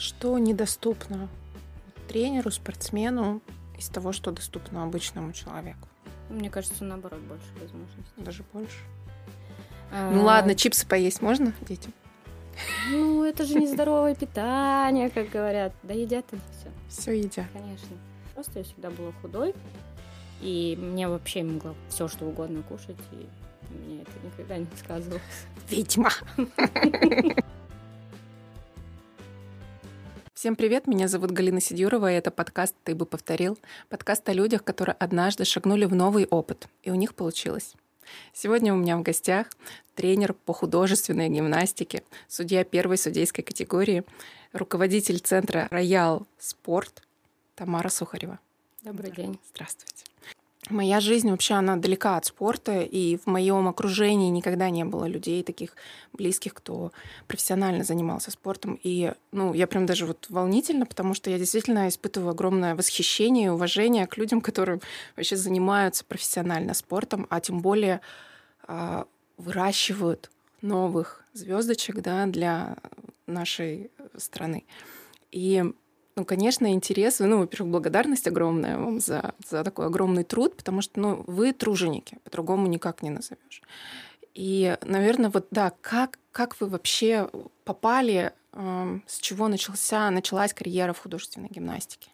Что недоступно тренеру, спортсмену из того, что доступно обычному человеку? Мне кажется, наоборот, больше возможностей. Даже больше? Ну ладно, чипсы поесть можно детям? Ну, это же нездоровое питание, как говорят. Да едят они все. Все едят. Конечно. Просто я всегда была худой, и мне вообще могло все что угодно кушать, и мне это никогда не сказывалось. Ведьма! Всем привет, меня зовут Галина Седьюрова, и это подкаст «Ты бы повторил». Подкаст о людях, которые однажды шагнули в новый опыт, и у них получилось. Сегодня у меня в гостях тренер по художественной гимнастике, судья первой судейской категории, руководитель центра «Роял Спорт» Тамара Сухарева. Добрый день. Здравствуйте. Моя жизнь вообще, она далека от спорта, и в моем окружении никогда не было людей таких близких, кто профессионально занимался спортом. И, я прям даже волнительно, потому что я действительно испытываю огромное восхищение и уважение к людям, которые вообще занимаются профессионально спортом, а тем более выращивают новых звездочек, да, для нашей страны. И конечно, интерес, во-первых, благодарность огромная вам за такой огромный труд, потому что, вы труженики, по-другому никак не назовешь. И, наверное, как вы вообще попали, с чего началась карьера в художественной гимнастике?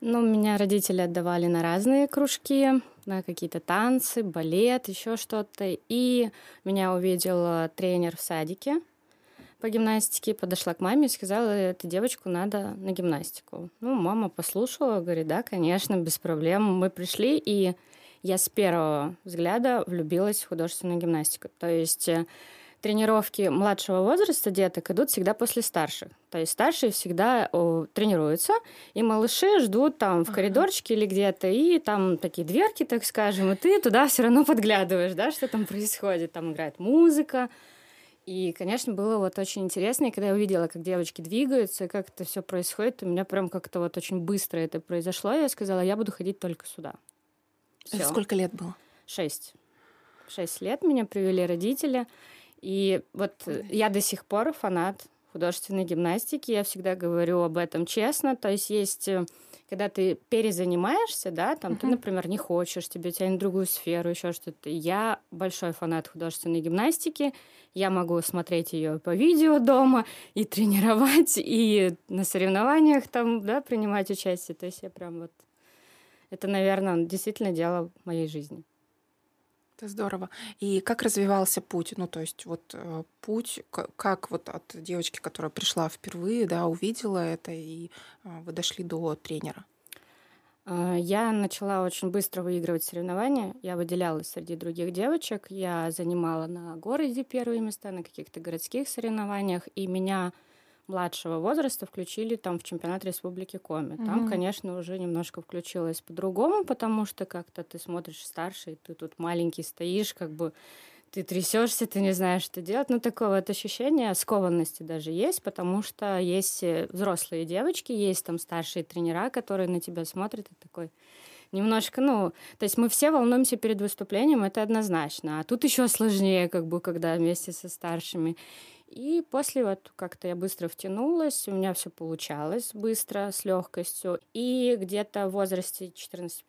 Меня родители отдавали на разные кружки, на какие-то танцы, балет, еще что-то. И меня увидел тренер в садике по гимнастике, подошла к маме и сказала: эту девочку надо на гимнастику. Мама послушала, говорит: да, конечно, без проблем. Мы пришли, и я с первого взгляда влюбилась в художественную гимнастику. То есть тренировки младшего возраста деток идут всегда после старших. То есть старшие всегда тренируются, и малыши ждут там в коридорчике или где-то, и там такие дверки, так скажем, и ты туда все равно подглядываешь, да, что там происходит. Там играет музыка. И, конечно, было очень интересно, и когда я увидела, как девочки двигаются, как это все происходит, у меня прям как-то очень быстро это произошло, и я сказала: я буду ходить только сюда. Всё. Это сколько лет было? 6 лет меня привели родители, и я до сих пор фанат художественной гимнастики, я всегда говорю об этом честно, то есть когда ты перезанимаешься, да, там ты, например, не хочешь, тебе тянет в другую сферу, еще что-то. Я большой фанат художественной гимнастики. Я могу смотреть ее по видео дома и тренировать, и на соревнованиях там, да, принимать участие. То есть я прям это, наверное, действительно дело моей жизни. Это здорово. И как развивался путь? Путь, как от девочки, которая пришла впервые, да, увидела это, и вы дошли до тренера? Я начала очень быстро выигрывать соревнования. Я выделялась среди других девочек. Я занимала на городе первые места, на каких-то городских соревнованиях. И меня младшего возраста включили там в чемпионат Республики Коми. Там, конечно, уже немножко включилось по-другому, потому что как-то ты смотришь старший, ты тут маленький стоишь, как бы ты трясешься, ты не знаешь, что делать. Такое ощущение скованности даже есть, потому что есть взрослые девочки, есть там старшие тренера, которые на тебя смотрят и такой... Немножко, то есть мы все волнуемся перед выступлением, это однозначно. А тут еще сложнее, когда вместе со старшими. И после как-то я быстро втянулась, у меня все получалось быстро, с легкостью. И где-то в возрасте 14-15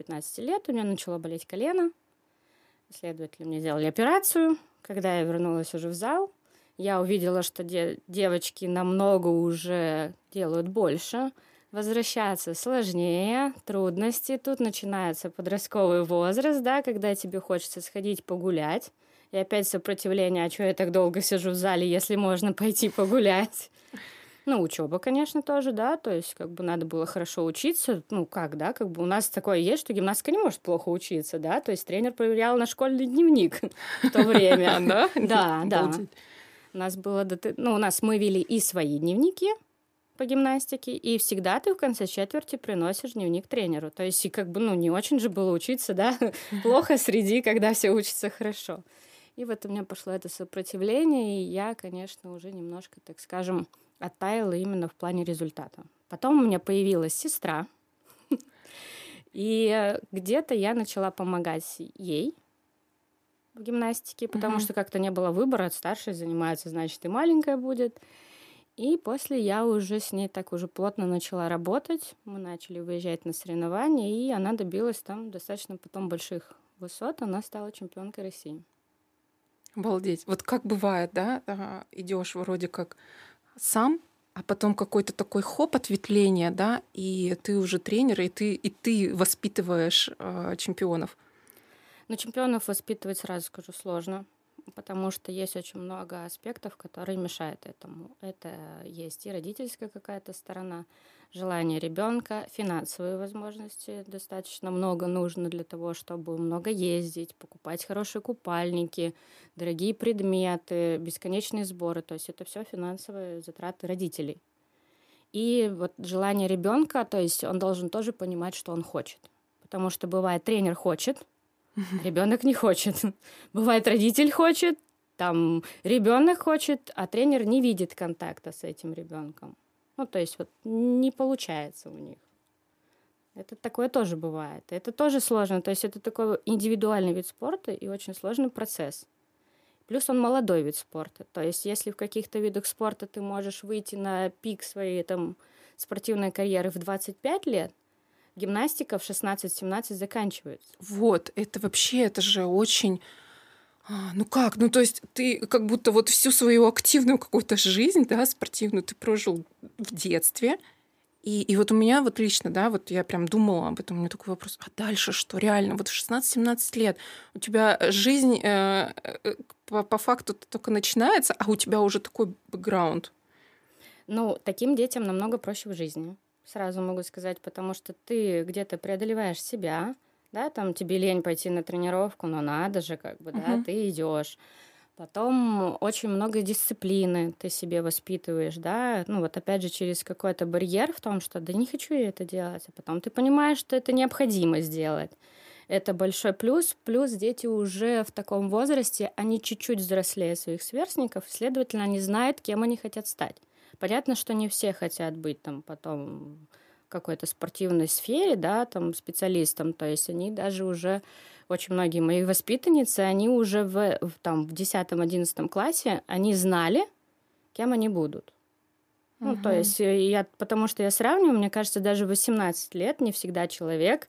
лет у меня начало болеть колено. Следователи мне сделали операцию. Когда я вернулась уже в зал, я увидела, что девочки намного уже делают больше. Возвращаться сложнее, трудности. Тут начинается подростковый возраст, да, когда тебе хочется сходить погулять. И опять сопротивление: а что я так долго сижу в зале, если можно пойти погулять? Учеба, конечно, тоже, да, то есть надо было хорошо учиться. У нас такое есть, что гимнастка не может плохо учиться, да, то есть тренер проверял на школьный дневник в то время. Да. Мы вели и свои дневники по гимнастике, и всегда ты в конце четверти приносишь дневник тренеру. То есть, не очень же было учиться, да, плохо среди, когда все учатся хорошо. И у меня пошло это сопротивление, и я, конечно, уже немножко, так скажем, оттаяла именно в плане результата. Потом у меня появилась сестра, и где-то я начала помогать ей в гимнастике, потому что как-то не было выбора, старшая занимается, значит, и маленькая будет. И после я уже с ней так уже плотно начала работать. Мы начали выезжать на соревнования, и она добилась там достаточно потом больших высот. Она стала чемпионкой России. Обалдеть. Вот как бывает, да? Идешь вроде как сам, а потом какой-то такой хоп, ответвление, да? И ты уже тренер, и ты воспитываешь чемпионов. Но чемпионов воспитывать, сразу скажу, сложно, потому что есть очень много аспектов, которые мешают этому. Это есть и родительская какая-то сторона, желание ребенка, финансовые возможности. Достаточно много нужно для того, чтобы много ездить, покупать хорошие купальники, дорогие предметы, бесконечные сборы. То есть это все финансовые затраты родителей. И вот желание ребенка, то есть он должен тоже понимать, что он хочет. Потому что бывает, тренер хочет, ребенок не хочет. Бывает, родитель хочет, там ребенок хочет, а тренер не видит контакта с этим ребенком. Ну, то есть, вот не получается у них. Это такое тоже бывает. Это тоже сложно. То есть, это такой индивидуальный вид спорта и очень сложный процесс. Плюс он молодой вид спорта. То есть, если в каких-то видах спорта ты можешь выйти на пик своей там спортивной карьеры в 25 лет, гимнастика в 16-17 заканчивается. Вот, это вообще, это же очень... Ну как? Ну то есть ты как будто вот всю свою активную какую-то жизнь, да, спортивную, ты прожил в детстве. И вот у меня вот лично, да, вот я прям думала об этом, у меня такой вопрос, а дальше что? Реально, вот в 16-17 лет у тебя жизнь по факту только начинается, а у тебя уже такой бэкграунд. Ну, таким детям намного проще в жизни. Сразу могу сказать, потому что ты где-то преодолеваешь себя, да, там тебе лень пойти на тренировку, но надо же, как бы, да, ты идешь. Потом очень много дисциплины ты себе воспитываешь, да, ну вот опять же через какой-то барьер в том, что да не хочу я это делать, а потом ты понимаешь, что это необходимо сделать. Это большой плюс, плюс дети уже в таком возрасте, они чуть-чуть взрослее своих сверстников, следовательно, они знают, кем они хотят стать. Понятно, что не все хотят быть там потом в какой-то спортивной сфере, да, там специалистом. То есть они даже уже, очень многие мои воспитанницы, они уже в 10-11 классе, они знали, кем они будут. Uh-huh. Ну, то есть потому что я сравниваю, мне кажется, даже в 18 лет не всегда человек...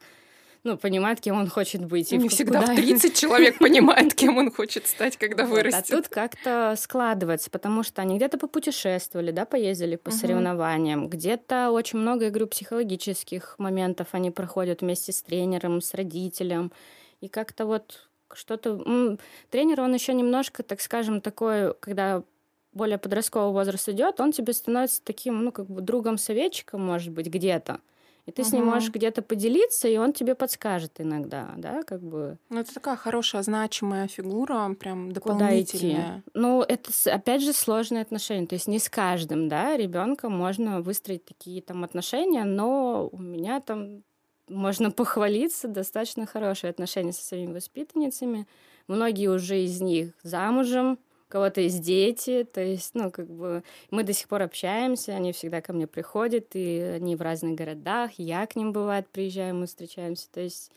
Ну, понимает, кем он хочет быть. Не всегда в 30 человек понимает, кем он хочет стать, когда вырастет. А тут как-то складывается, потому что они где-то попутешествовали, да, поездили по соревнованиям, где-то очень много, игры психологических моментов они проходят вместе с тренером, с родителем. И как-то вот что-то... Тренер, он еще немножко, так скажем, такой, когда более подростковый возраст идет, он тебе становится таким, ну, как бы другом-советчиком, может быть, где-то. И ты с ним можешь где-то поделиться, и он тебе подскажет иногда, да, как бы. Ну, это такая хорошая, значимая фигура, прям дополнительная. Куда идти? Ну, это, опять же, сложные отношения. То есть не с каждым, да, ребенком можно выстроить такие там отношения, но у меня там, можно похвалиться, достаточно хорошие отношения со своими воспитанницами. Многие уже из них замужем, у кого-то есть дети, то есть, ну, как бы мы до сих пор общаемся, они всегда ко мне приходят, и они в разных городах, я к ним, бывает, приезжаю, мы встречаемся, то есть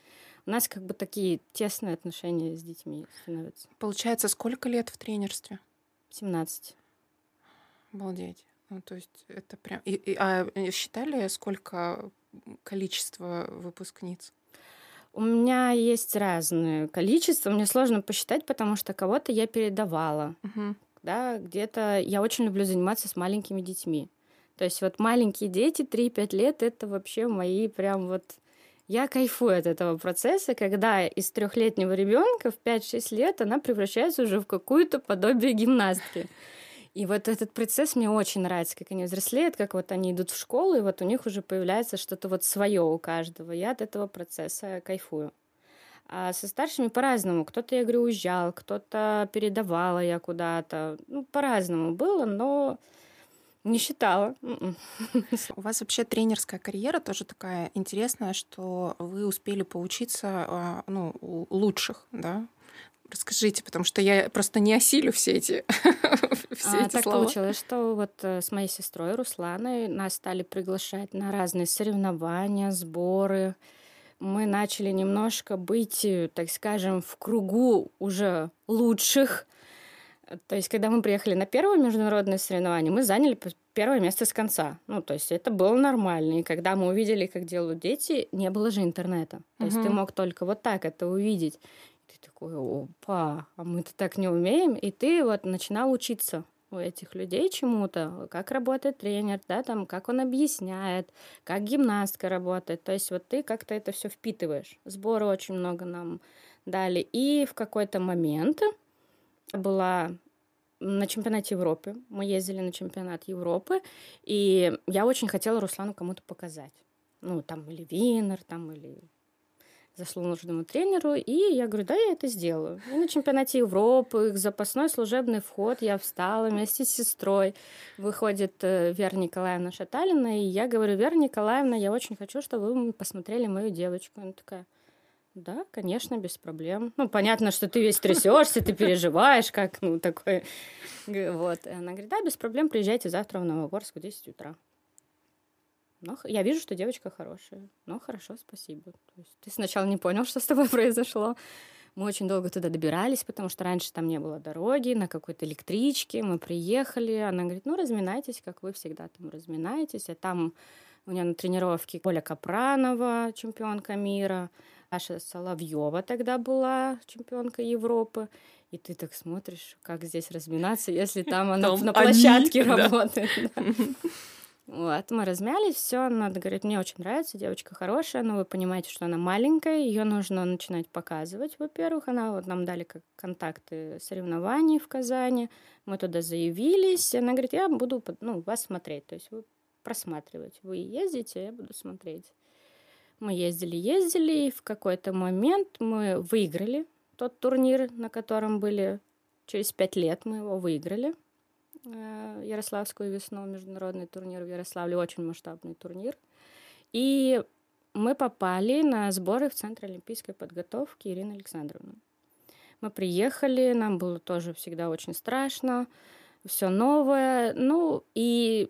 у нас как бы такие тесные отношения с детьми становятся. Получается, сколько лет в тренерстве? 17. Обалдеть. Ну, то есть это прям... А считали, сколько количество выпускниц? У меня есть разное количество, мне сложно посчитать, потому что кого-то я передавала, да, где-то я очень люблю заниматься с маленькими детьми, то есть вот маленькие дети, 3-5 лет, это вообще мои прям вот, я кайфую от этого процесса, когда из 3-летнего ребенка в 5-6 лет она превращается уже в какую-то подобие гимнастки. И вот этот процесс мне очень нравится, как они взрослеют, как вот они идут в школу, и вот у них уже появляется что-то вот свое у каждого. Я от этого процесса кайфую. А со старшими по-разному. Кто-то, я говорю, уезжал, кто-то передавала я куда-то. Ну, по-разному было, но не считала. У вас вообще тренерская карьера тоже такая интересная, что вы успели поучиться, ну, у лучших, да? Расскажите, потому что я просто не осилю все эти так слова. Так получилось, что вот с моей сестрой Русланой нас стали приглашать на разные соревнования, сборы. Мы начали немножко быть, так скажем, в кругу уже лучших. То есть, когда мы приехали на первое международное соревнование, мы заняли первое место с конца. Ну, то есть это было нормально. И когда мы увидели, как делают дети, не было же интернета. То есть ты мог только вот так это увидеть. И ты такой, опа, а мы-то так не умеем. И ты вот начинал учиться у этих людей чему-то, как работает тренер, да, там, как он объясняет, как гимнастка работает. То есть вот ты как-то это все впитываешь. Сборы очень много нам дали. И в какой-то момент была... На чемпионате Европы. Мы ездили на чемпионат Европы, и я очень хотела Руслану кому-то показать. Ну, там, или Винер, там, или заслуженному тренеру. И я говорю, да, я это сделаю. И на чемпионате Европы, их запасной служебный вход, я встала вместе с сестрой. Выходит Вера Николаевна Шаталина, и я говорю, Вера Николаевна, я очень хочу, чтобы вы посмотрели мою девочку. Она такая... Да, конечно, без проблем. Ну, понятно, что ты весь трясешься, ты переживаешь, как, ну, такое. Вот. И она говорит, да, без проблем, приезжайте завтра в Новогорск в 10 утра. Но я вижу, что девочка хорошая. Ну, хорошо, спасибо. То есть ты сначала не понял, что с тобой произошло. Мы очень долго туда добирались, потому что раньше там не было дороги, на какой-то электричке. Мы приехали. Она говорит, ну, разминайтесь, как вы всегда там разминаетесь. А там у меня на тренировке Оля Капранова, чемпионка мира, Аша Соловьева тогда была чемпионка Европы. И ты так смотришь, как здесь разминаться, если там она на площадке работает. Вот, мы размялись, все. Она говорит, мне очень нравится, девочка хорошая, но вы понимаете, что она маленькая, ее нужно начинать показывать, во-первых. Она вот нам дали как контакты соревнований в Казани, мы туда заявились. Она говорит, я буду вас смотреть, то есть вы просматриваете, вы ездите, я буду смотреть. Мы ездили, и в какой-то момент мы выиграли тот турнир, на котором были через 5 лет, мы его выиграли. Ярославскую весну, международный турнир в Ярославле, очень масштабный турнир. И мы попали на сборы в Центр олимпийской подготовки Ирины Александровны. Мы приехали, нам было тоже всегда очень страшно, все новое, ну и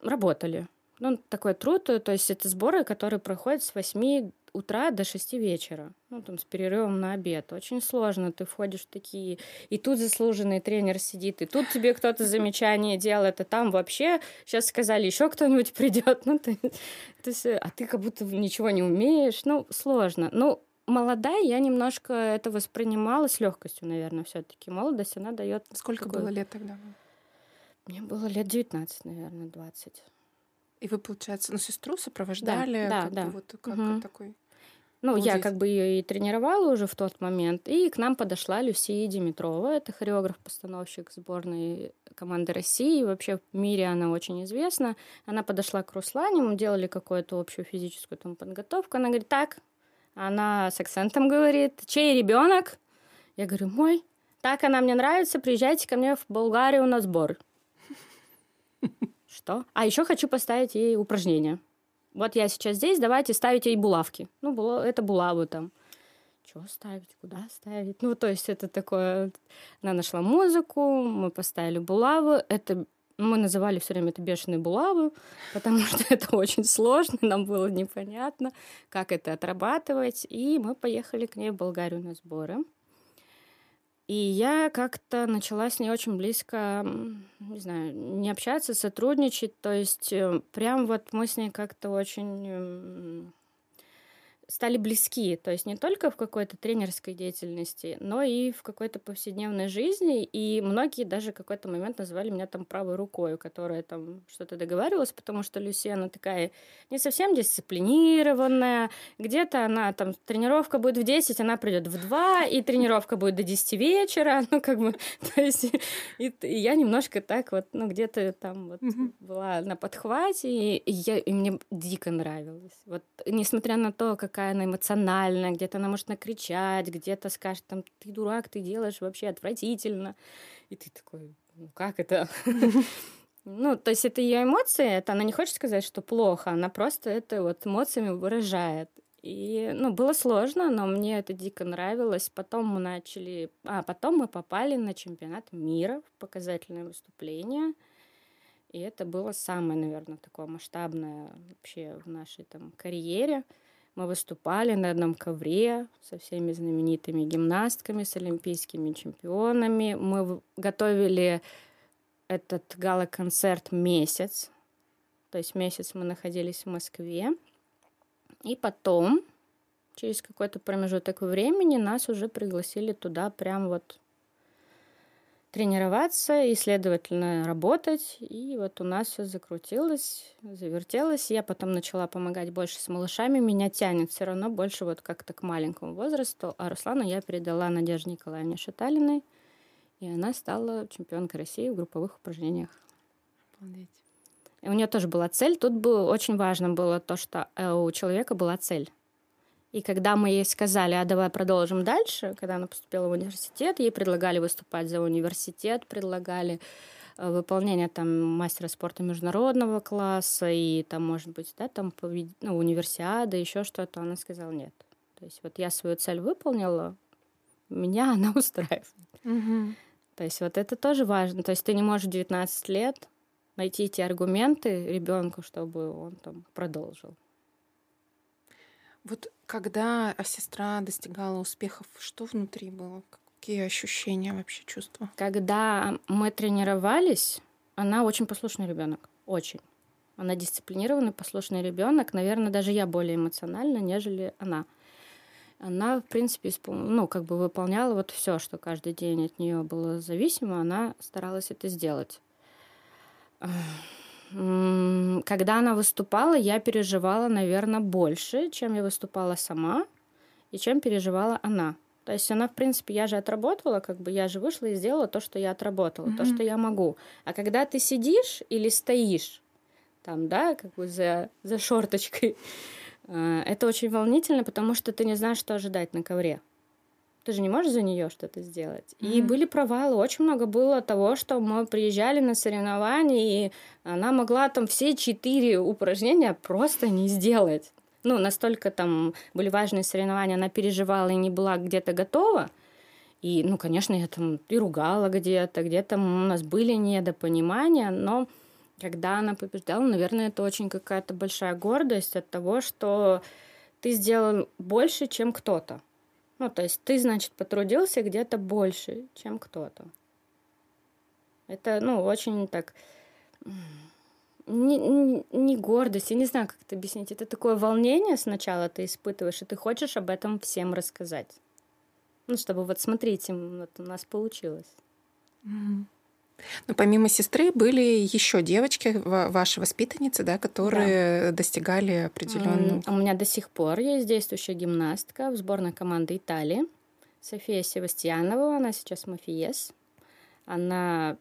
работали. Ну, такой труд, то есть это сборы, которые проходят с 8 утра до 6 вечера, ну, там, с перерывом на обед. Очень сложно, ты входишь в такие, и тут заслуженный тренер сидит, и тут тебе кто-то замечание делает, а там вообще, сейчас сказали, еще кто-нибудь придет, ну, ты, то есть, а ты как будто ничего не умеешь, ну, сложно. Ну, молодая, я немножко это воспринимала с легкостью, наверное, все-таки. Молодость, она дает. Сколько было лет тогда? Мне было лет 19, наверное, 20. И вы, получается, сестру сопровождали? Да. Вот как такой. Ну, я как бы ее и тренировала уже в тот момент. И к нам подошла Люция Димитрова. Это хореограф-постановщик сборной команды России. И вообще в мире она очень известна. Она подошла к Руслане, мы делали какую-то общую физическую там подготовку. Она говорит, так, она с акцентом говорит, чей ребенок? Я говорю, мой. Так, она мне нравится, приезжайте ко мне в Болгарию на сбор. Что? А еще хочу поставить ей упражнение. Вот я сейчас здесь, давайте ставить ей булавки. Ну, это булавы там. Чего ставить, куда ставить? Ну, то есть это такое... Она нашла музыку, мы поставили булавы. Это мы называли все время это бешеные булавы, потому что это очень сложно, нам было непонятно, как это отрабатывать. И мы поехали к ней в Болгарию на сборы. И я как-то начала с ней очень близко, не знаю, не общаться, сотрудничать. То есть прям вот мы с ней как-то очень стали близки. То есть не только в какой-то тренерской деятельности, но и в какой-то повседневной жизни. И многие даже в какой-то момент называли меня там правой рукой, которая там что-то договаривалась, потому что Люсия, она такая не совсем дисциплинированная. Где-то она там, тренировка будет в 10, она придет в 2, и тренировка будет до 10 вечера. Ну, как бы, то есть, и я немножко так вот, ну, где-то там вот была на подхвате, и мне дико нравилось. Вот, несмотря на то, как какая она эмоциональная, где-то она может накричать, где-то скажет, там, ты дурак, ты делаешь вообще отвратительно. И ты такой, ну как это? Ну, то есть это ее эмоции, это она не хочет сказать, что плохо, она просто это вот эмоциями выражает. И, ну, было сложно, но мне это дико нравилось. Потом мы попали на чемпионат мира в показательное выступление. И это было самое, наверное, такое масштабное вообще в нашей там карьере. Мы выступали на одном ковре со всеми знаменитыми гимнастками, с олимпийскими чемпионами. Мы готовили этот гала-концерт месяц. То есть месяц мы находились в Москве. И потом, через какой-то промежуток времени, нас уже пригласили туда прям вот тренироваться и, следовательно, работать. И вот у нас все закрутилось, завертелось. Я потом начала помогать больше с малышами. Меня тянет все равно больше вот как-то к маленькому возрасту. А Руслану я передала Надежде Николаевне Шаталиной. И она стала чемпионкой России в групповых упражнениях. Обалдеть. И у нее тоже была цель. Тут было, очень важно было то, что у человека была цель. И когда мы ей сказали, а давай продолжим дальше, когда она поступила в университет, ей предлагали выступать за университет, предлагали выполнение там мастера спорта международного класса и там, может быть, да, там универсиада, еще что-то. Она сказала нет. То есть вот я свою цель выполнила, меня она устраивает. Угу. То есть вот это тоже важно. То есть ты не можешь в 19 лет найти эти аргументы ребенку, чтобы он там продолжил. Вот когда сестра достигала успехов, что внутри было? Какие ощущения, вообще чувства? Когда мы тренировались, она очень послушный ребенок. Очень. Она дисциплинированный, послушный ребенок. Наверное, даже я более эмоциональна, нежели она. Она, в принципе, выполняла вот все, что каждый день от нее было зависимо. Она старалась это сделать. Когда она выступала, я переживала, наверное, больше, чем я выступала сама и чем переживала она. То есть она, в принципе, я же отработала, я же вышла и сделала то, что я отработала, то, что я могу. А когда ты сидишь или стоишь там, да, за шорточкой, это очень волнительно, потому что ты не знаешь, что ожидать на ковре. Ты же не можешь за нее что-то сделать. И были провалы. Очень много было того, что мы приезжали на соревнования, и она могла там все 4 упражнения просто не сделать. Настолько там были важные соревнования, она переживала и не была где-то готова. И, конечно, я там и ругала где-то у нас были недопонимания, но когда она побеждала, наверное, это очень какая-то большая гордость от того, что ты сделал больше, чем кто-то. То есть ты, значит, потрудился где-то больше, чем кто-то. Это, очень так... Не гордость, я не знаю, как это объяснить. Это такое волнение сначала ты испытываешь, и ты хочешь об этом всем рассказать. Чтобы вот смотрите, вот у нас получилось. Mm-hmm. Помимо сестры были еще девочки, ваши воспитанницы, да, которые достигали определенного... У меня до сих пор есть действующая гимнастка в сборной команды Италии. София Севастьянова, она сейчас мафиез. Она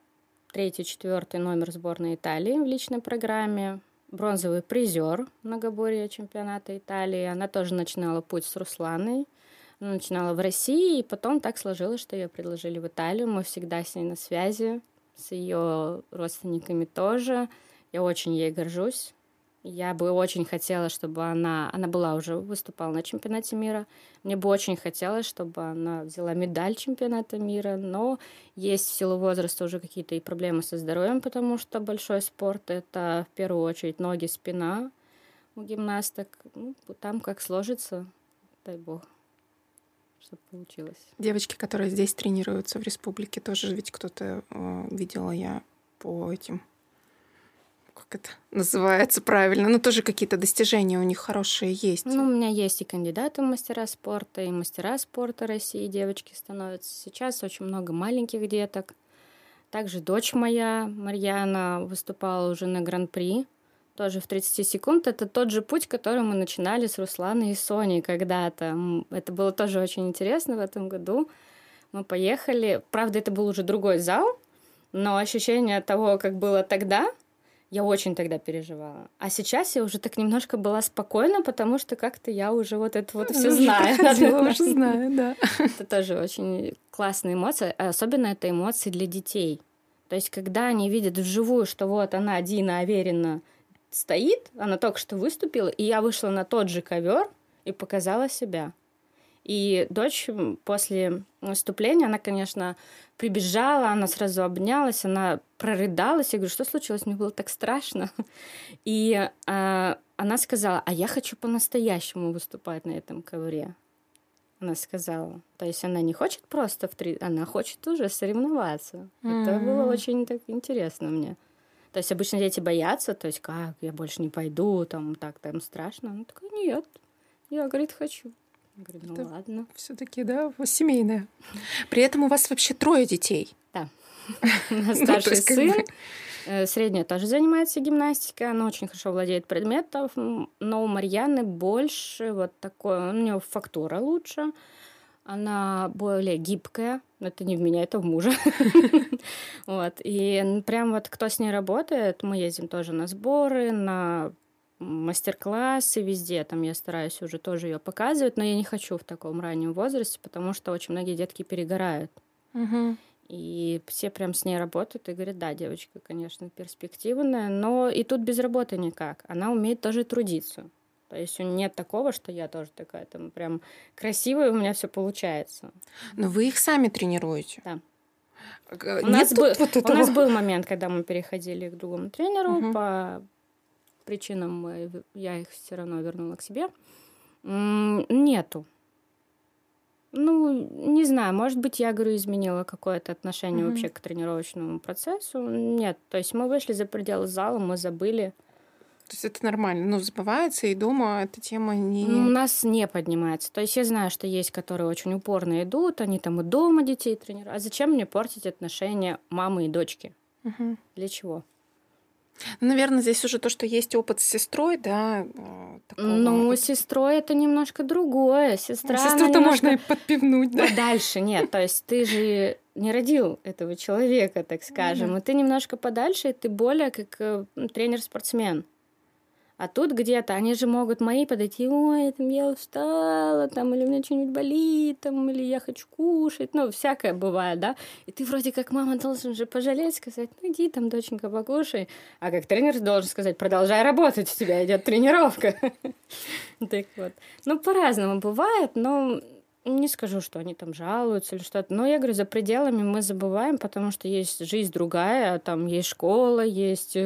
3-й, 4-й номер сборной Италии в личной программе. Бронзовый призер многоборья чемпионата Италии. Она тоже начинала путь с Русланой. Она начинала в России, и потом так сложилось, что ее предложили в Италию. Мы всегда с ней на связи. С ее родственниками тоже. Я очень ей горжусь. Я бы очень хотела, чтобы она была уже, выступала на чемпионате мира. Мне бы очень хотелось, чтобы она взяла медаль чемпионата мира, но есть в силу возраста уже какие-то и проблемы со здоровьем, потому что большой спорт — это в первую очередь ноги, спина у гимнасток. Там как сложится, дай бог, чтобы получилось. Девочки, которые здесь тренируются в республике, тоже ведь кто-то видела я по этим, как это называется правильно, тоже какие-то достижения у них хорошие есть. У меня есть и кандидаты в мастера спорта, и мастера спорта России девочки становятся. Сейчас очень много маленьких деток. Также дочь моя, Марьяна, выступала уже на гран-при. Тоже в 30 секунд. Это тот же путь, который мы начинали с Русланой и Соней когда-то. Это было тоже очень интересно в этом году. Мы поехали. Правда, это был уже другой зал, но ощущение того, как было тогда, я очень тогда переживала. А сейчас я уже так немножко была спокойна, потому что как-то я уже вот это вот все знаю. Я уже знаю, да. Это тоже очень классные эмоции. Особенно это эмоции для детей. То есть, когда они видят вживую, что вот она, Дина Аверина, стоит, она только что выступила, и я вышла на тот же ковер и показала себя. И дочь после выступления, она, конечно, прибежала, она сразу обнялась, она прорыдалась. Я говорю, что случилось? Мне было так страшно. И она сказала, я хочу по-настоящему выступать на этом ковре. она сказала. То есть она не хочет просто она хочет уже соревноваться. Это было очень так интересно мне. То есть обычно дети боятся, то есть как, я больше не пойду, там так, там страшно. Она такая, нет, я, говорит, хочу. Я говорю, ну да, ладно. Все-таки, да, семейная. При этом у вас вообще 3 детей. Да. Старший сын. Средняя тоже занимается гимнастикой, она очень хорошо владеет предметом, но у Марьяны больше вот такое, у нее фактура лучше, она более гибкая, но это не в меня, это в мужа. Вот, и прям вот кто с ней работает, мы ездим тоже на сборы, на мастер-классы везде, там я стараюсь уже тоже ее показывать, но я не хочу в таком раннем возрасте, потому что очень многие детки перегорают. И все прям с ней работают и говорят, да, девочка, конечно, перспективная, но и тут без работы никак. Она умеет тоже трудиться. То есть нет такого, что я тоже такая там прям красивая, у меня все получается. Но вы их сами тренируете? Да. У нас был момент, когда мы переходили к другому тренеру. По причинам я их все равно вернула к себе. Нету. Ну, не знаю, может быть, я, говорю, изменила какое-то отношение вообще к тренировочному процессу. Нет, то есть мы вышли за пределы зала, мы забыли. То есть это нормально, но забывается, и дома эта тема не... У нас не поднимается. То есть я знаю, что есть, которые очень упорно идут, они там и дома детей тренируют. А зачем мне портить отношения мамы и дочки? Для чего? Наверное, здесь уже то, что есть опыт с сестрой, да? Такого... Ну, с сестрой это немножко другое. Сестру-то можно и подпивнуть, да? Подальше, нет. То есть ты же не родил этого человека, так скажем. И ты немножко подальше, и ты более как тренер-спортсмен. А тут где-то они же могут мои подойти, ой, там я устала, там, или у меня что-нибудь болит, там, или я хочу кушать, ну, всякое бывает, да. И ты вроде как мама должен же пожалеть, сказать, ну, иди там, доченька, покушай. А как тренер должен сказать, продолжай работать, у тебя идет тренировка. Так вот. Ну, по-разному бывает, но не скажу, что они там жалуются или что-то. Но я говорю, за пределами мы забываем, потому что есть жизнь другая, там есть школа, есть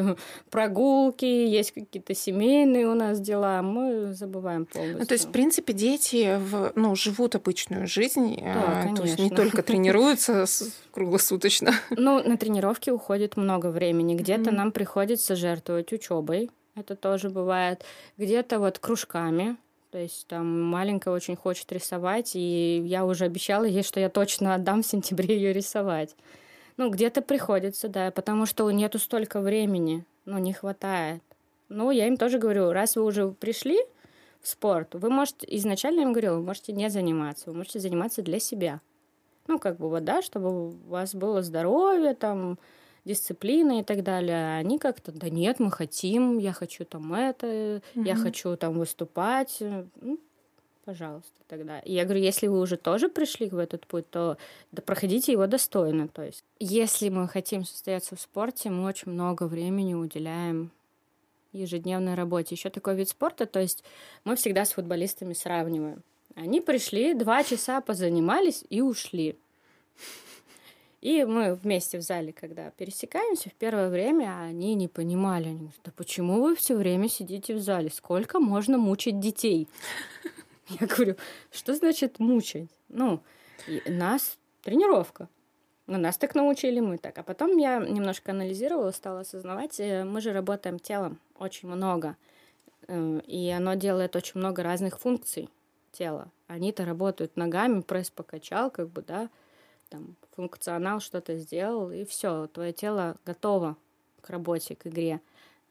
прогулки, есть какие-то семейные у нас дела. Мы забываем полностью. Ну, то есть, в принципе, дети живут обычную жизнь, да, конечно. То есть не только тренируются круглосуточно. Ну, на тренировки уходит много времени. Где-то нам приходится жертвовать учебой, это тоже бывает. Где-то вот кружками. То есть там маленькая очень хочет рисовать, и я уже обещала ей, что я точно отдам в сентябре ее рисовать. Ну, где-то приходится, да, потому что нету столько времени, не хватает. Ну, я им тоже говорю, раз вы уже пришли в спорт, вы можете, изначально я им говорила, вы можете не заниматься, вы можете заниматься для себя. Ну, как бы вот, да, чтобы у вас было здоровье, там, дисциплина и так далее. Они как-то, да нет, мы хотим, я хочу там это, я хочу там выступать. Ну, пожалуйста, тогда. И я говорю, если вы уже тоже пришли в этот путь, то да, проходите его достойно. То есть, если мы хотим состояться в спорте, мы очень много времени уделяем ежедневной работе. Еще такой вид спорта, то есть мы всегда с футболистами сравниваем. Они пришли, 2 часа позанимались и ушли. И мы вместе в зале, когда пересекаемся, в первое время они не понимали. Они говорят, да почему вы все время сидите в зале? Сколько можно мучить детей? Я говорю, что значит мучить? Ну, нас тренировка. Но нас так научили, мы так. А потом я немножко анализировала, стала осознавать, мы же работаем телом очень много. И оно делает очень много разных функций тела. Они-то работают ногами, пресс покачал, как бы, да, там, функционал что-то сделал, и все, твое тело готово к работе, к игре.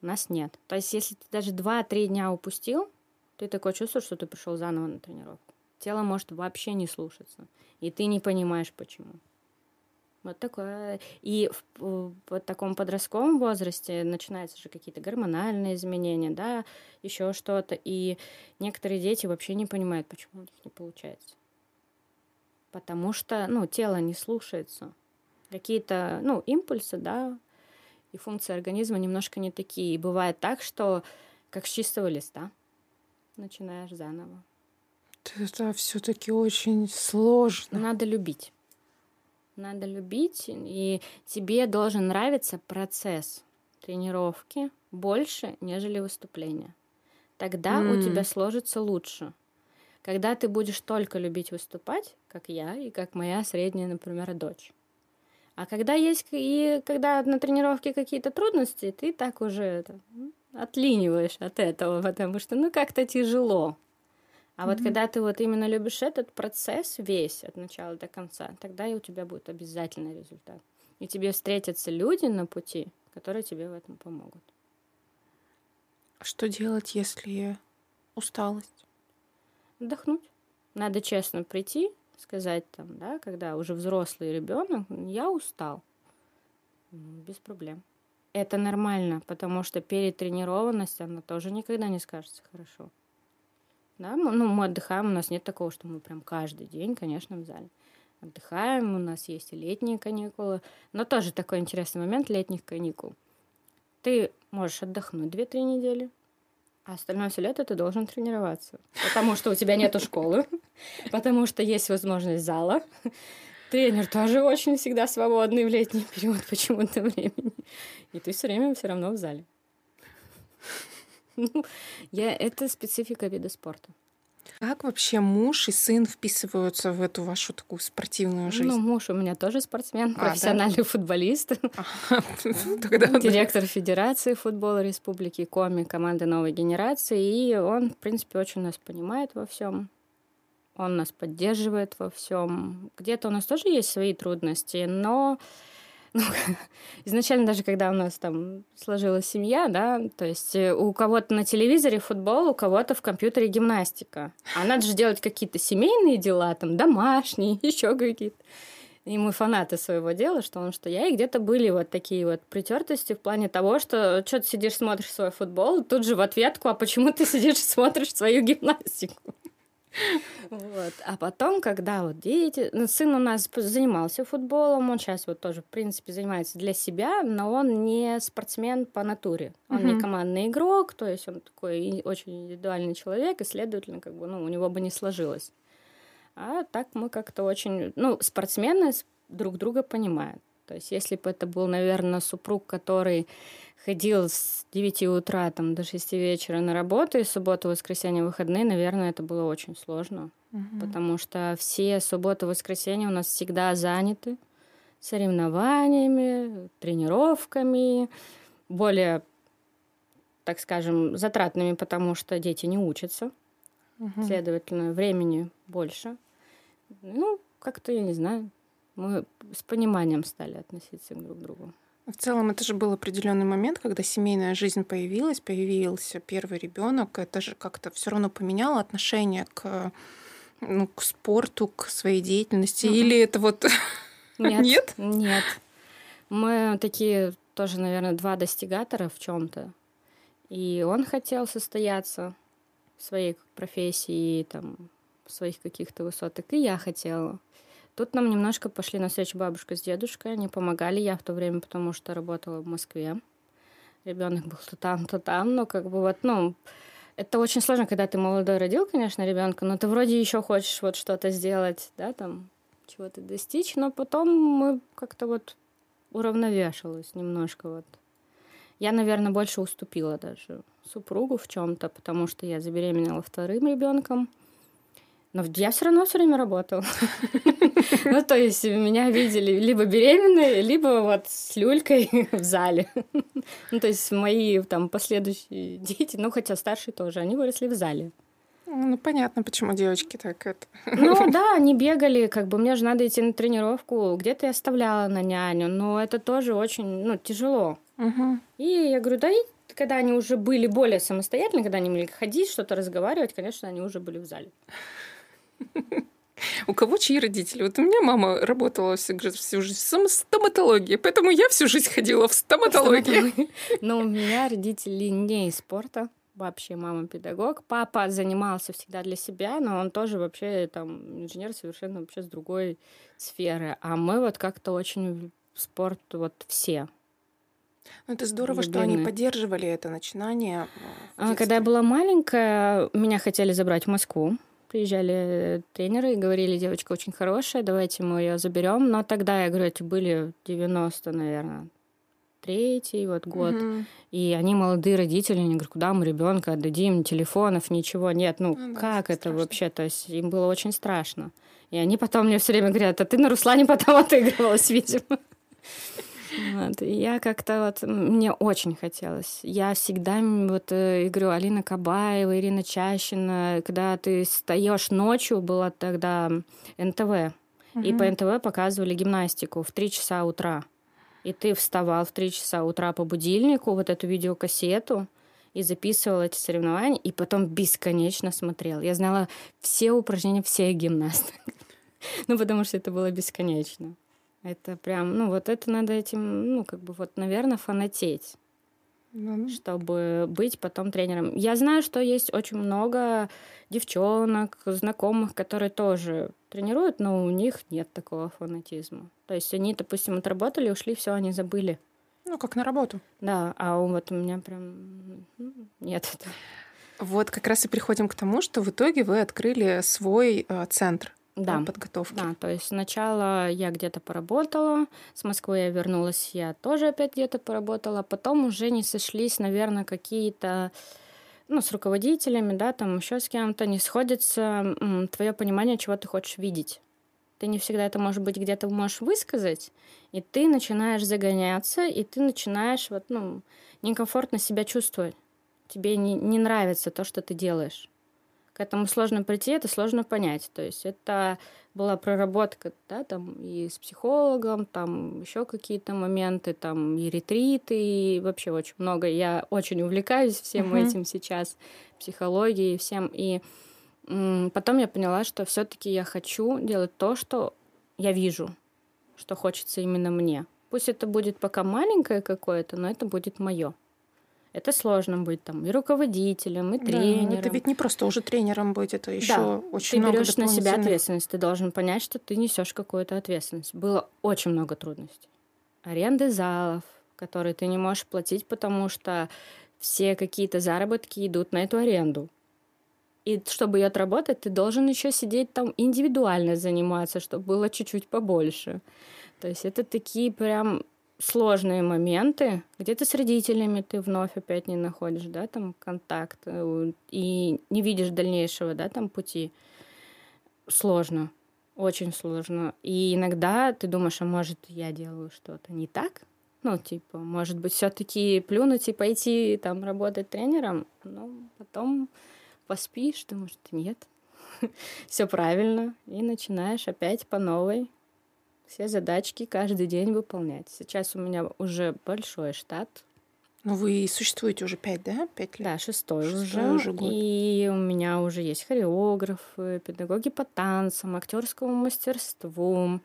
У нас нет. То есть, если ты даже 2-3 дня упустил, ты такое чувствуешь, что ты пришел заново на тренировку. Тело может вообще не слушаться, и ты не понимаешь, почему. Вот такое. И в таком подростковом возрасте начинаются же какие-то гормональные изменения, да, еще что-то, и некоторые дети вообще не понимают, почему у них не получается. Потому что, тело не слушается. Какие-то, импульсы, да, и функции организма немножко не такие. И бывает так, что как с чистого листа начинаешь заново. Это все-таки очень сложно. Надо любить. Надо любить, и тебе должен нравиться процесс тренировки больше, нежели выступления. Тогда у тебя сложится лучше. Когда ты будешь только любить выступать, как я и как моя средняя, например, дочь. А когда есть и когда на тренировке какие-то трудности, ты так уже отлиниваешь от этого, потому что как-то тяжело. А вот когда ты именно любишь этот процесс весь от начала до конца, тогда и у тебя будет обязательно результат. И тебе встретятся люди на пути, которые тебе в этом помогут. Что делать, если усталость? Отдохнуть. Надо честно прийти, сказать, когда уже взрослый ребенок, я устал. Без проблем. Это нормально, потому что перетренированность, она тоже никогда не скажется хорошо. Да? Мы отдыхаем, у нас нет такого, что мы прям каждый день, конечно, в зале. Отдыхаем, у нас есть и летние каникулы. Но тоже такой интересный момент летних каникул. Ты можешь отдохнуть 2-3 недели, а остальное все лето ты должен тренироваться. Потому что у тебя нету школы, потому что есть возможность зала. Тренер тоже очень всегда свободный в летний период почему-то времени. И ты все время все равно в зале. Это специфика вида спорта. Как вообще муж и сын вписываются в эту вашу такую спортивную жизнь? Муж у меня тоже спортсмен, профессиональный футболист, директор Федерации футбола Республики Коми, команды новой генерации, и он, в принципе, очень нас понимает во всем. Он нас поддерживает во всем. Где-то у нас тоже есть свои трудности, но изначально даже когда у нас сложилась семья, то есть у кого-то на телевизоре футбол, у кого-то в компьютере гимнастика. А надо же делать какие-то семейные дела, домашние, еще какие-то. И мы фанаты своего дела, что он, что я, и где-то были такие притертости в плане того, что ты сидишь, смотришь свой футбол, тут же в ответку, а почему ты сидишь, смотришь свою гимнастику? А потом, когда дети... Сын у нас занимался футболом, он сейчас тоже, в принципе, занимается для себя, но он не спортсмен по натуре. Он не командный игрок, то есть он такой очень индивидуальный человек, и, следовательно, у него бы не сложилось. А так мы как-то очень... спортсмены друг друга понимают. То есть если бы это был, наверное, супруг, который ходил с 9 утра до 6 вечера на работу, и субботу, воскресенье, выходные, наверное, это было очень сложно. Потому что все субботы, воскресенье у нас всегда заняты соревнованиями, тренировками, более, так скажем, затратными, потому что дети не учатся. Следовательно, времени больше. Как-то, я не знаю... Мы с пониманием стали относиться друг к другу. В целом, это же был определенный момент, когда семейная жизнь появилась, появился первый ребенок. Это же как-то все равно поменяло отношение к спорту, к своей деятельности. Или это Нет? Нет. Мы такие тоже, наверное, два достигатора в чем-то. И он хотел состояться в своей профессии, в своих каких-то высотах. И я хотела. Тут нам немножко пошли навстречу бабушка с дедушкой. Они помогали. Я в то время, потому что работала в Москве. Ребенок был то там, но это очень сложно, когда ты молодой родил, конечно, ребенка, но ты вроде еще хочешь что-то сделать, чего-то достичь, но потом мы как-то уравновешивалось немножко Я, наверное, больше уступила даже супругу в чем-то, потому что я забеременела вторым ребенком. Но я все время работала. То есть меня видели либо беременной, либо с люлькой в зале. То есть мои последующие дети, хотя старшие тоже, они выросли в зале. Понятно, почему девочки так это. Они бегали, мне же надо идти на тренировку, где-то я оставляла на няню, но это тоже очень, тяжело. И я говорю, когда они уже были более самостоятельны, когда они могли ходить, что-то разговаривать, конечно, они уже были в зале. У кого чьи родители? У меня мама работала всю жизнь в стоматологии, поэтому я всю жизнь ходила в стоматологии. Но у меня родители не из спорта. Вообще мама педагог. Папа занимался всегда для себя, но он тоже вообще инженер совершенно вообще с другой сферы. А мы как-то очень в спорт все. Это здорово, любимые. Что они поддерживали это начинание. Когда я была маленькая, меня хотели забрать в Москву. Приезжали тренеры и говорили, девочка очень хорошая, давайте мы ее заберем. Но тогда, я говорю, были 90, наверное, 23-й вот год. Угу. И они молодые родители, они говорят, куда мы ребенка отдадим, телефонов, ничего нет. Ну, как это страшно вообще? То есть им было очень страшно. И они потом мне все время говорят, а ты на Руслане потом отыгрывалась, видимо. Вот. И я как-то вот... Мне очень хотелось. Я всегда вот играю Алина Кабаева, Ирина Чащина. Когда ты встаешь ночью, было тогда НТВ. Угу. И по НТВ показывали гимнастику в 3 часа утра. И ты вставал в 3 часа утра по будильнику, вот эту видеокассету, и записывал эти соревнования, и потом бесконечно смотрел. Я знала все упражнения всех гимнасток. Ну, потому что это было бесконечно. Это прям, ну, вот это надо этим, ну, как бы, вот, наверное, фанатеть, чтобы быть потом тренером. Я знаю, что есть очень много девчонок, знакомых, которые тоже тренируют, но у них нет такого фанатизма. То есть они, допустим, отработали, ушли, все, они забыли. Ну, как на работу. Да, а вот у меня прям нет этого. Вот как раз и приходим к тому, что в итоге вы открыли свой центр. Да, подготовки. Да, то есть сначала я где-то поработала, с Москвы я вернулась, я тоже опять где-то поработала, потом уже не сошлись, наверное, какие-то, ну, с руководителями, да, там еще с кем-то, не сходится твое понимание, чего ты хочешь видеть. Ты не всегда это, может быть, где-то можешь высказать, и ты начинаешь загоняться, и ты начинаешь вот, ну, некомфортно себя чувствовать. Тебе не нравится то, что ты делаешь. К этому сложно прийти, это сложно понять. То есть это была проработка, да, там и с психологом, там еще какие-то моменты, там и ретриты, и вообще очень много. Я очень увлекаюсь всем этим сейчас, психологией, всем. И потом я поняла, что все-таки я хочу делать то, что я вижу, что хочется именно мне. Пусть это будет пока маленькое какое-то, но это будет мое. Это сложно быть там и руководителем, и тренером. Да, это ведь не просто уже тренером быть, это еще да, очень много дополнительных. Ты берешь на себя ответственность, ты должен понять, что ты несешь какую-то ответственность. Было очень много трудностей. Аренды залов, которые ты не можешь платить, потому что все какие-то заработки идут на эту аренду. И чтобы ее отработать, ты должен еще сидеть там индивидуально заниматься, чтобы было чуть-чуть побольше. То есть это такие прям... сложные моменты, где ты с родителями ты вновь опять не находишь, да, там контакт и не видишь дальнейшего, да, там пути. Сложно, очень сложно. И иногда ты думаешь, а может, я делаю что-то не так? Ну, типа, может быть, все-таки плюнуть и пойти там работать тренером, но потом поспишь, думаешь, нет, все правильно, и начинаешь опять по новой. Все задачки каждый день выполнять. Сейчас у меня уже большой штат. Ну, вы существуете уже 5, да? 5 лет? Да, 6 уже год. И у меня уже есть хореографы, педагоги по танцам, актерскому мастерству.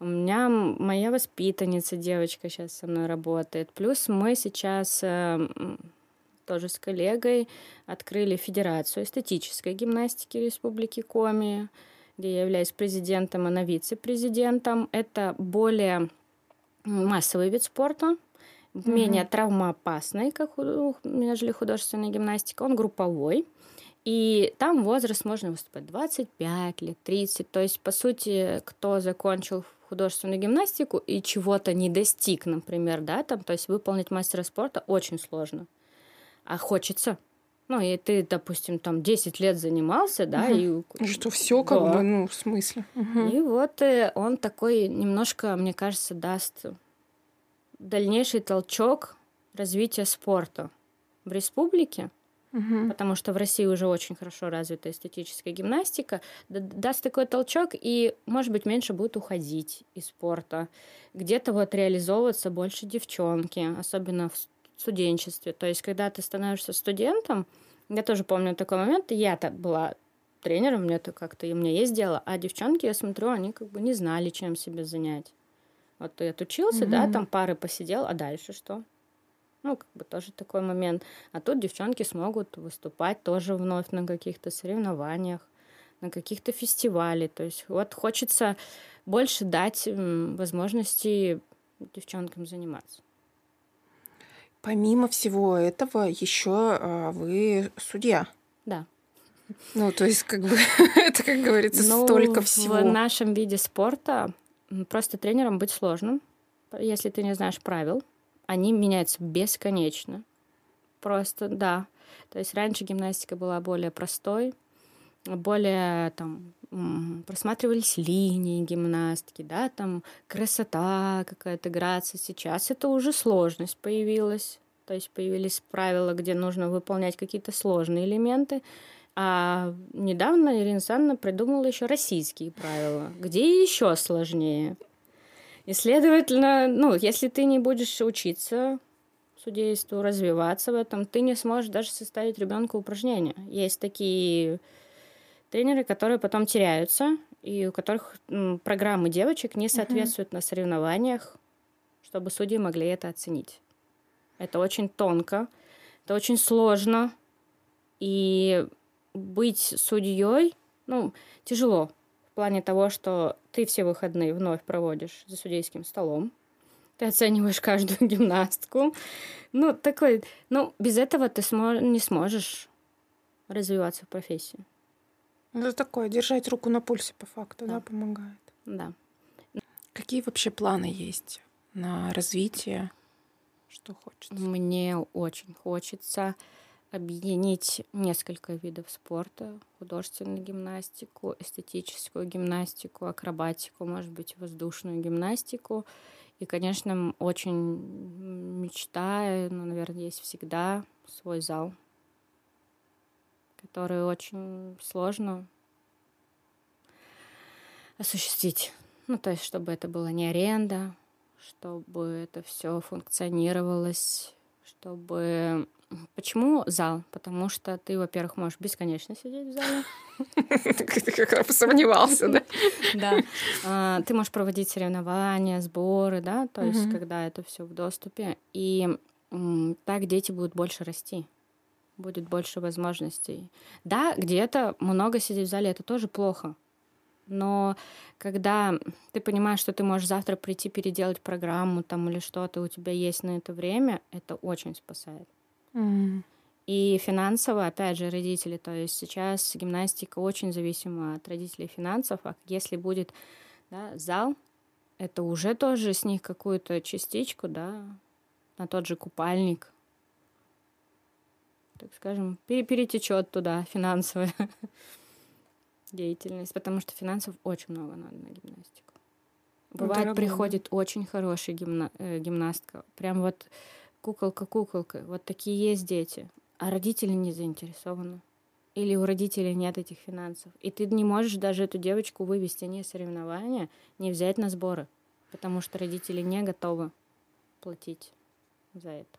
У меня моя воспитанница, девочка, сейчас со мной работает. Плюс мы сейчас тоже с коллегой открыли Федерацию эстетической гимнастики Республики Коми, где я являюсь президентом, она вице-президентом. Это более массовый вид спорта, менее травмоопасный, как нежели художественная гимнастика. Он групповой. И там возраст можно выступать 25 лет, 30. То есть, по сути, кто закончил художественную гимнастику и чего-то не достиг, например, да, там, то есть выполнить мастера спорта очень сложно. А хочется... Ну, и ты, допустим, там 10 лет занимался, да, и... Что все как бы, ну, в смысле. И вот он такой немножко, мне кажется, даст дальнейший толчок развития спорта в республике, потому что в России уже очень хорошо развита эстетическая гимнастика, даст такой толчок, и, может быть, меньше будет уходить из спорта. Где-то вот реализовываться больше девчонки, особенно в студенчестве. То есть, когда ты становишься студентом, я тоже помню такой момент, я-то была тренером, мне-то как-то, и мне есть дело, а девчонки, я смотрю, они как бы не знали, чем себя занять. Вот ты отучился, да, там пары посидел, а дальше что? Ну, как бы тоже такой момент. А тут девчонки смогут выступать тоже вновь на каких-то соревнованиях, на каких-то фестивалях. То есть, вот хочется больше дать возможности девчонкам заниматься. Помимо всего этого, еще вы судья. Да. Ну, то есть, как бы, это, как говорится, столько всего. В нашем виде спорта просто тренером быть сложно, если ты не знаешь правил. они меняются бесконечно. Просто, да. То есть раньше гимнастика была более простой, более там просматривались линии гимнастики, да, там красота какая-то, грация. Сейчас это уже сложность появилась. То есть появились правила, где нужно выполнять какие-то сложные элементы. А недавно Ирина Александровна придумала еще российские правила, где еще сложнее. И, следовательно, ну, если ты не будешь учиться судейству, развиваться в этом, ты не сможешь даже составить ребенку упражнения. Есть такие тренеры, которые потом теряются, и у которых программы девочек не соответствуют на соревнованиях, чтобы судьи могли это оценить. Это очень тонко, это очень сложно, и быть судьей, ну, тяжело в плане того, что ты все выходные вновь проводишь за судейским столом, ты оцениваешь каждую гимнастку. Ну, такой, ну, без этого ты не сможешь развиваться в профессии. Это такое, держать руку на пульсе по факту, да, помогает. Да. Какие вообще планы есть на развитие? Что хочется? Мне очень хочется объединить несколько видов спорта: художественную гимнастику, эстетическую гимнастику, акробатику, может быть, воздушную гимнастику. И, конечно, очень мечтаю, ну, наверное, есть всегда свой зал, который очень сложно осуществить. Ну, то есть, чтобы это была не аренда, чтобы это все функционировалось, чтобы... Почему зал? Потому что ты, во-первых, можешь бесконечно сидеть в зале. Ты как раз посомневался, да? Да. Ты можешь проводить соревнования, сборы, да, то есть когда это все в доступе. И так дети будут больше расти, будет больше возможностей. Да, где-то много сидеть в зале, это тоже плохо. Но когда ты понимаешь, что ты можешь завтра прийти переделать программу там или что-то, у тебя есть на это время, это очень спасает. И финансово, опять же, родители. То есть сейчас гимнастика очень зависима от родителей финансов. А если будет, да, зал, это уже тоже с них какую-то частичку, да, на тот же купальник, так скажем, перетечет туда финансовая деятельность, потому что финансов очень много надо на гимнастику. Бывает, дорогой, приходит очень хорошая гимнастка. Прям вот куколка-куколка. Вот такие есть дети. А родители не заинтересованы. Или у родителей нет этих финансов. И ты не можешь даже эту девочку вывести ни соревнования, ни взять на сборы. Потому что родители не готовы платить за это.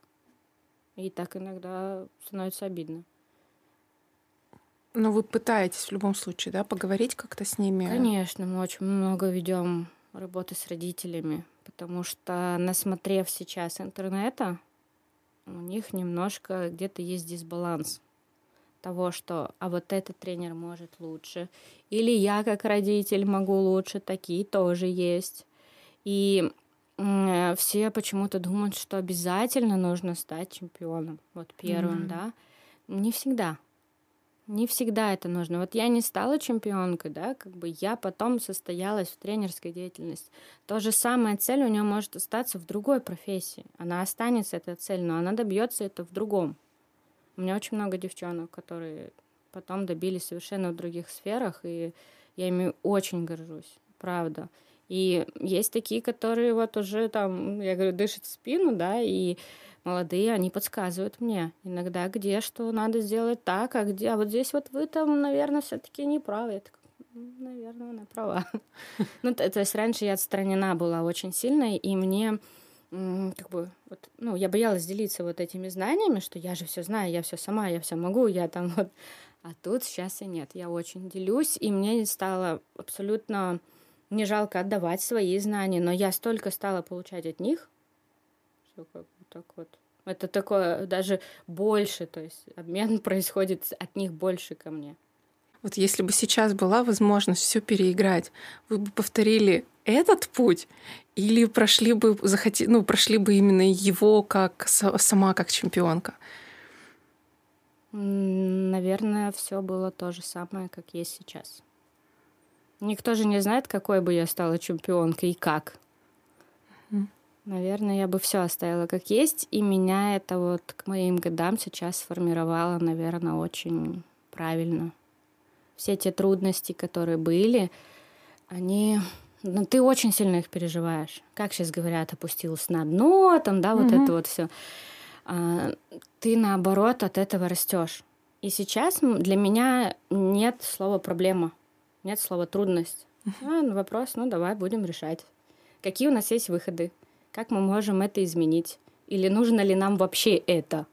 И так иногда становится обидно. Но вы пытаетесь в любом случае, да, поговорить как-то с ними? Конечно, мы очень много ведем работы с родителями, потому что, насмотрев сейчас интернета, у них немножко где-то есть дисбаланс того, что «а вот этот тренер может лучше», или «я как родитель могу лучше», такие тоже есть. И все почему-то думают, что обязательно нужно стать чемпионом, вот первым, да. Не всегда. Не всегда это нужно. Вот я не стала чемпионкой, да, как бы я потом состоялась в тренерской деятельности. То же самое, цель у нее может остаться в другой профессии. Она останется, эта цель, но она добьется это в другом. У меня очень много девчонок, которые потом добились совершенно в других сферах, и я ими очень горжусь, правда. И есть такие, которые вот уже там, я говорю, дышат в спину, да, и молодые, они подсказывают мне иногда, где что надо сделать так, а где, а вот здесь вот вы там, наверное, все-таки не правы. Я такая, наверное, она права. Ну, то есть раньше я отстранена была очень сильно, и мне как бы, вот, ну, я боялась делиться вот этими знаниями, что я же все знаю, я все сама, я все могу, я там вот. А тут сейчас и нет, я очень делюсь, и мне стало абсолютно... Мне жалко отдавать свои знания, но я столько стала получать от них, что как бы так вот. Это такое даже больше, то есть обмен происходит от них больше ко мне. Вот если бы сейчас была возможность все переиграть, вы бы повторили этот путь или прошли бы, ну, прошли бы именно его как сама как чемпионка? Наверное, все было то же самое, как есть сейчас. Никто же не знает, какой бы я стала чемпионкой и как. Наверное, я бы все оставила как есть, и меня это вот к моим годам сейчас сформировало, наверное, очень правильно. Все те трудности, которые были, они... Ну, ты очень сильно их переживаешь. Как сейчас говорят, опустилась на дно, там, да, вот это вот все. А, ты, наоборот, от этого растешь. И сейчас для меня нет слова «проблема», нет слова «трудность». Вопрос, давай будем решать. Какие у нас есть выходы? Как мы можем это изменить? Или нужно ли нам вообще это?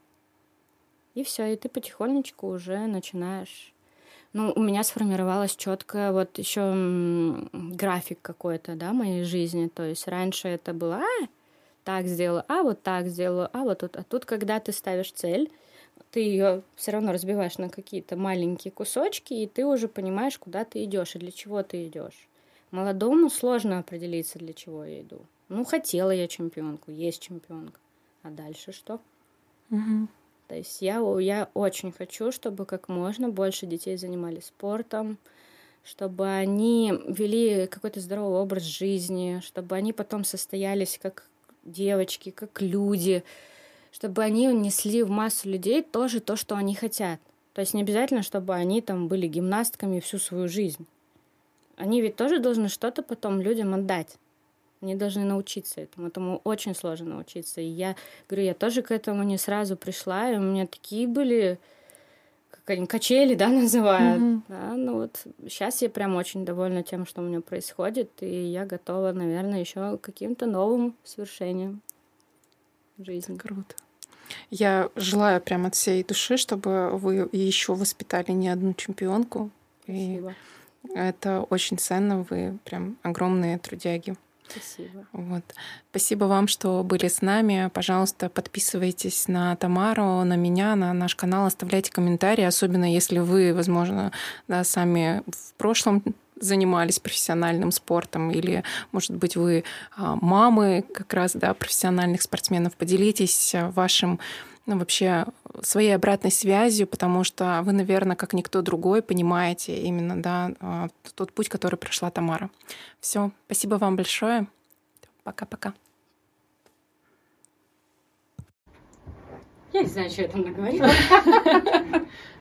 И все, и ты потихонечку уже начинаешь... у меня сформировалось четко вот еще график какой-то, да, моей жизни. То есть раньше это было, так сделала, вот так сделала, вот тут. А тут, когда ты ставишь цель, ты ее все равно разбиваешь на какие-то маленькие кусочки, и ты уже понимаешь, куда ты идешь и для чего ты идешь. Молодому сложно определиться, для чего я иду. Хотела я чемпионку, есть чемпионка. А дальше что? То есть я очень хочу, чтобы как можно больше детей занимались спортом, чтобы они вели какой-то здоровый образ жизни, чтобы они потом состоялись как девочки, как люди, чтобы они внесли в массу людей тоже то, что они хотят. То есть не обязательно, чтобы они там были гимнастками всю свою жизнь. Они ведь тоже должны что-то потом людям отдать. Они должны научиться этому. Этому очень сложно научиться. И я говорю, я тоже к этому не сразу пришла, и у меня такие были, как они, качели, да, называют. Да, сейчас я прям очень довольна тем, что у меня происходит, и я готова, наверное, еще к каким-то новым свершениям в жизни. Круто. Я желаю прям от всей души, чтобы вы еще воспитали не одну чемпионку. Спасибо. И это очень ценно. Вы прям огромные трудяги. Спасибо. Спасибо вам, что были с нами. Пожалуйста, подписывайтесь на Тамару, на меня, на наш канал. Оставляйте комментарии, особенно если вы, возможно, сами в прошлом занимались профессиональным спортом или, может быть, вы мамы как раз профессиональных спортсменов. Поделитесь вашим вообще своей обратной связью, потому что вы, наверное, как никто другой понимаете именно тот путь, который прошла Тамара. Все, спасибо вам большое. Пока-пока. Я не знаю, что я там наговорила.